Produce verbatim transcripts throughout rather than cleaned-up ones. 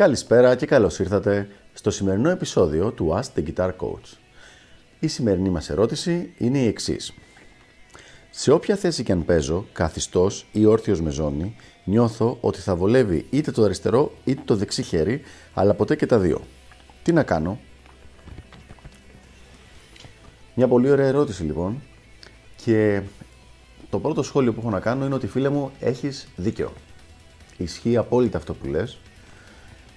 Καλησπέρα και καλώς ήρθατε στο σημερινό επεισόδιο του Ask the Guitar Coach. Η σημερινή μας ερώτηση είναι η εξής. Σε όποια θέση και αν παίζω, καθιστός ή όρθιος με ζώνη, νιώθω ότι θα βολεύει είτε το αριστερό είτε το δεξί χέρι, αλλά ποτέ και τα δύο. Τι να κάνω? Μια πολύ ωραία ερώτηση λοιπόν. Και το πρώτο σχόλιο που έχω να κάνω είναι ότι, φίλε μου, έχεις δίκιο. Ισχύει απόλυτα αυτό που λες.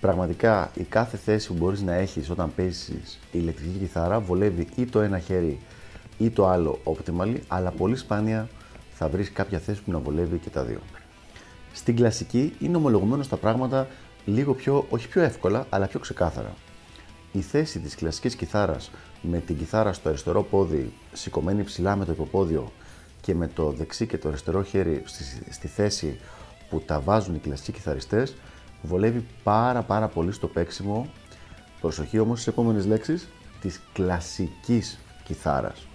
Πραγματικά η κάθε θέση που μπορείς να έχεις όταν παίζεις ηλεκτρική κιθάρα βολεύει ή το ένα χέρι ή το άλλο optimally, αλλά πολύ σπάνια θα βρεις κάποια θέση που να βολεύει και τα δύο. Στην κλασική είναι ομολογουμένως τα πράγματα λίγο πιο, όχι πιο εύκολα, αλλά πιο ξεκάθαρα. Η θέση της κλασικής κιθάρας με την κιθάρα στο αριστερό πόδι σηκωμένη ψηλά με το υποπόδιο και με το δεξί και το αριστερό χέρι στη, στη θέση που τα βάζουν οι κλασικοί κιθαριστές βολεύει πάρα πάρα πολύ στο παίξιμο, προσοχή όμως στις επόμενες λέξεις, της κλασικής κιθάρας.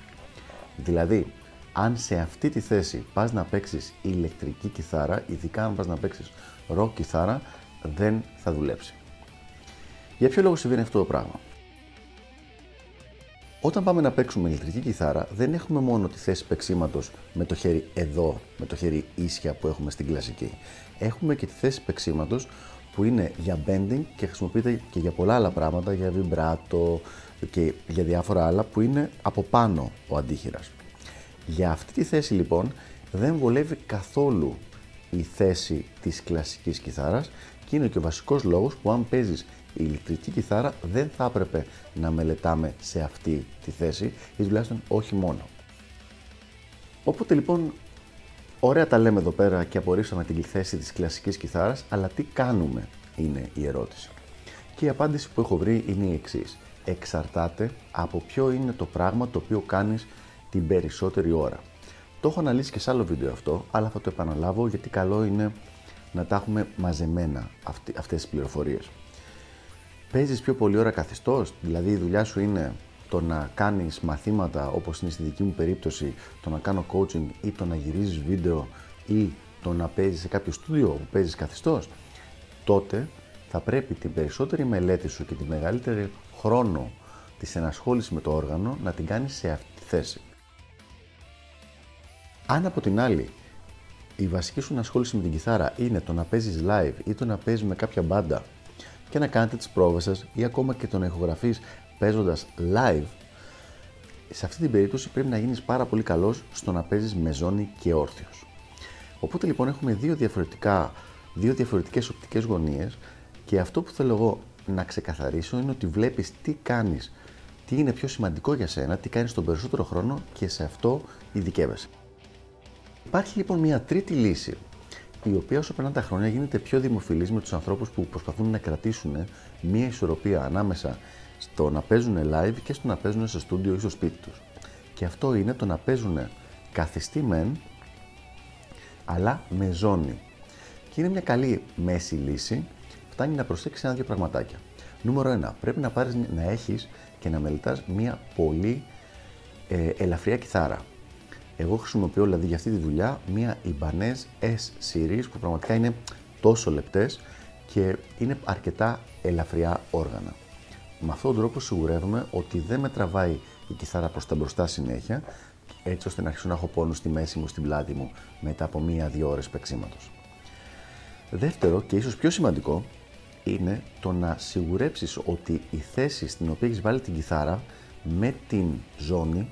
Δηλαδή, αν σε αυτή τη θέση πας να παίξεις ηλεκτρική κιθάρα, ειδικά αν πας να παίξεις rock κιθάρα, δεν θα δουλέψει. Για ποιο λόγο συμβαίνει αυτό το πράγμα? Όταν πάμε να παίξουμε ηλεκτρική κιθάρα, δεν έχουμε μόνο τη θέση παίξηματος με το χέρι εδώ, με το χέρι ίσια που έχουμε στην κλασική. Έχουμε και τη θέση παίξηματος που είναι για bending και χρησιμοποιείται και για πολλά άλλα πράγματα, για βιμπράτο και για διάφορα άλλα, που είναι από πάνω ο αντίχειρας. Για αυτή τη θέση λοιπόν δεν βολεύει καθόλου η θέση της κλασικής κιθάρας και είναι και ο βασικός λόγος που, αν παίζεις η ηλεκτρική κιθάρα, δεν θα έπρεπε να μελετάμε σε αυτή τη θέση, ή τουλάχιστον όχι μόνο. Οπότε λοιπόν, ωραία τα λέμε εδώ πέρα και απορρίψαμε την θέση της κλασικής κιθάρας, αλλά τι κάνουμε είναι η ερώτηση. Και η απάντηση που έχω βρει είναι η εξής. Εξαρτάται από ποιο είναι το πράγμα το οποίο κάνεις την περισσότερη ώρα. Το έχω αναλύσει και σε άλλο βίντεο αυτό, αλλά θα το επαναλάβω γιατί καλό είναι να τα έχουμε μαζεμένα αυτές τις πληροφορίες. Παίζεις πιο πολύ ώρα καθιστός, δηλαδή η δουλειά σου είναι το να κάνεις μαθήματα, όπως είναι στη δική μου περίπτωση, το να κάνω coaching ή το να γυρίζεις βίντεο ή το να παίζεις σε κάποιο στούντιο που παίζεις καθιστός, τότε θα πρέπει την περισσότερη μελέτη σου και τη μεγαλύτερη χρόνο της ενασχόλησης με το όργανο να την κάνεις σε αυτή τη θέση. Αν από την άλλη η βασική σου ενασχόληση με την κιθάρα είναι το να παίζεις live ή το να παίζεις με κάποια μπάντα και να κάνετε τις πρόβες σας ή ακόμα και το να ηχογραφείς παίζοντας live, σε αυτή την περίπτωση πρέπει να γίνεις πάρα πολύ καλός στο να παίζεις με ζώνη και όρθιος. Οπότε λοιπόν έχουμε δύο, διαφορετικά, δύο διαφορετικές οπτικές γωνίες και αυτό που θέλω εγώ να ξεκαθαρίσω είναι ότι βλέπεις τι κάνεις, τι είναι πιο σημαντικό για σένα, τι κάνεις τον περισσότερο χρόνο και σε αυτό ειδικεύεσαι. Υπάρχει λοιπόν μια τρίτη λύση, η οποία όσο περνάνε τα χρόνια γίνεται πιο δημοφιλής με τους ανθρώπους που προσπαθούν να κρατήσουν μια ισορροπία ανάμεσα στο να παίζουν live και στο να παίζουν σε στούντιο ή στο σπίτι τους. Και αυτό είναι το να παίζουν καθιστή μεν, αλλά με ζώνη. Και είναι μια καλή μέση λύση, φτάνει να προσέξεις ένα-δύο πραγματάκια. Νούμερο ένα. Πρέπει να, πάρεις, να έχεις και να μελετάς μια πολύ ε, ελαφριά κιθάρα. Εγώ χρησιμοποιώ δηλαδή για αυτή τη δουλειά μία Ibanez S-Series που πραγματικά είναι τόσο λεπτές και είναι αρκετά ελαφριά όργανα. Με αυτόν τον τρόπο σιγουρεύουμε ότι δεν με τραβάει η κιθάρα προς τα μπροστά συνέχεια, έτσι ώστε να αρχίσω να έχω πόνους στη μέση μου, στην πλάτη μου, μετά από μία-δύο ώρες παίξηματος. Δεύτερο και ίσως πιο σημαντικό είναι το να σιγουρέψεις ότι η θέση στην οποία έχεις βάλει την κιθάρα με την ζώνη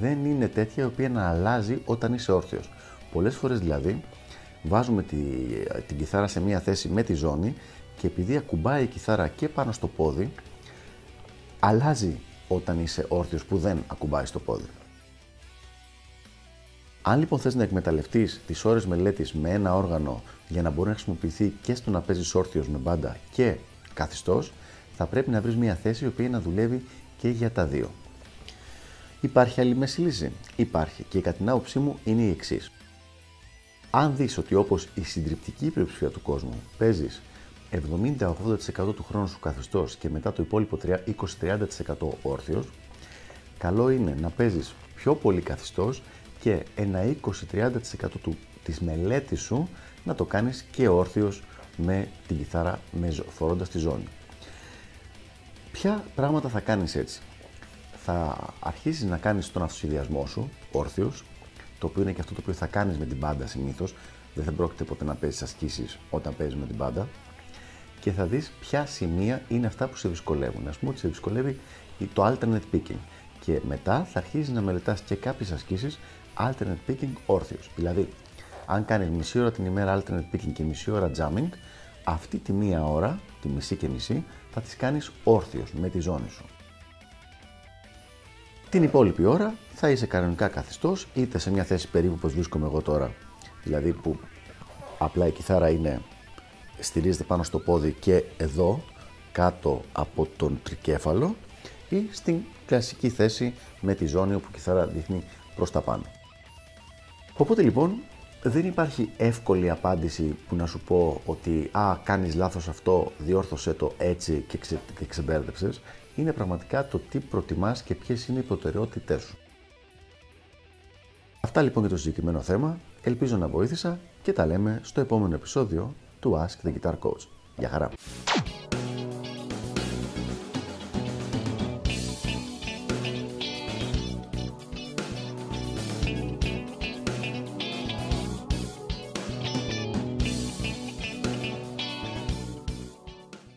δεν είναι τέτοια η οποία να αλλάζει όταν είσαι όρθιος. Πολλές φορές δηλαδή βάζουμε τη, την κιθάρα σε μία θέση με τη ζώνη και επειδή ακουμπάει η κιθάρα και πάνω στο πόδι, αλλάζει όταν είσαι όρθιος που δεν ακουμπάει στο πόδι. Αν λοιπόν θες να εκμεταλλευτείς τις ώρες μελέτης με ένα όργανο για να μπορεί να χρησιμοποιηθεί και στο να παίζεις όρθιος με μπάντα και καθιστός, θα πρέπει να βρεις μία θέση η οποία να δουλεύει και για τα δύο. Υπάρχει άλλη μέση λύση? Υπάρχει και κατά την άποψή μου είναι η εξής. Αν δεις ότι, όπως η συντριπτική πλειοψηφία του κόσμου, παίζεις εβδομήντα με ογδόντα τοις εκατό του χρόνου σου καθιστός και μετά το υπόλοιπο είκοσι με τριάντα τοις εκατό όρθιος, καλό είναι να παίζεις πιο πολύ καθιστός και ένα είκοσι με τριάντα τοις εκατό του, της μελέτης σου να το κάνεις και όρθιος με τη κιθάρα φορώντας τη ζώνη. Ποια πράγματα θα κάνεις έτσι? Θα αρχίσεις να κάνεις τον αυτοσχεδιασμό σου όρθιος, το οποίο είναι και αυτό το οποίο θα κάνεις με την μπάντα συνήθως. Δεν θα πρόκειται ποτέ να παίζεις ασκήσεις όταν παίζεις με την μπάντα. Και θα δεις ποια σημεία είναι αυτά που σε δυσκολεύουν. Ας πούμε ότι σε δυσκολεύει το alternate picking. Και μετά θα αρχίσεις να μελετάς και κάποιες ασκήσεις alternate picking όρθιος. Δηλαδή, αν κάνεις μισή ώρα την ημέρα alternate picking και μισή ώρα jamming, αυτή τη μία ώρα, τη μισή και μισή, θα τις κάνεις όρθιος με τη ζώνη σου. Την υπόλοιπη ώρα θα είσαι κανονικά καθιστός, είτε σε μια θέση περίπου όπως βρίσκομαι εγώ τώρα, δηλαδή που απλά η κιθάρα είναι, στηρίζεται πάνω στο πόδι και εδώ, κάτω από τον τρικέφαλο, ή στην κλασική θέση με τη ζώνη όπου η κιθάρα δείχνει προς τα πάνω. Οπότε λοιπόν δεν υπάρχει εύκολη απάντηση που να σου πω ότι «Α, κάνεις λάθος αυτό, διόρθωσέ το έτσι και, ξε, και ξεμπέρδεψες». Είναι πραγματικά το τι προτιμάς και ποιες είναι οι προτεραιότητές σου. Αυτά λοιπόν για το συγκεκριμένο θέμα. Ελπίζω να βοήθησα και τα λέμε στο επόμενο επεισόδιο του Ask the Guitar Coach. Γεια χαρά!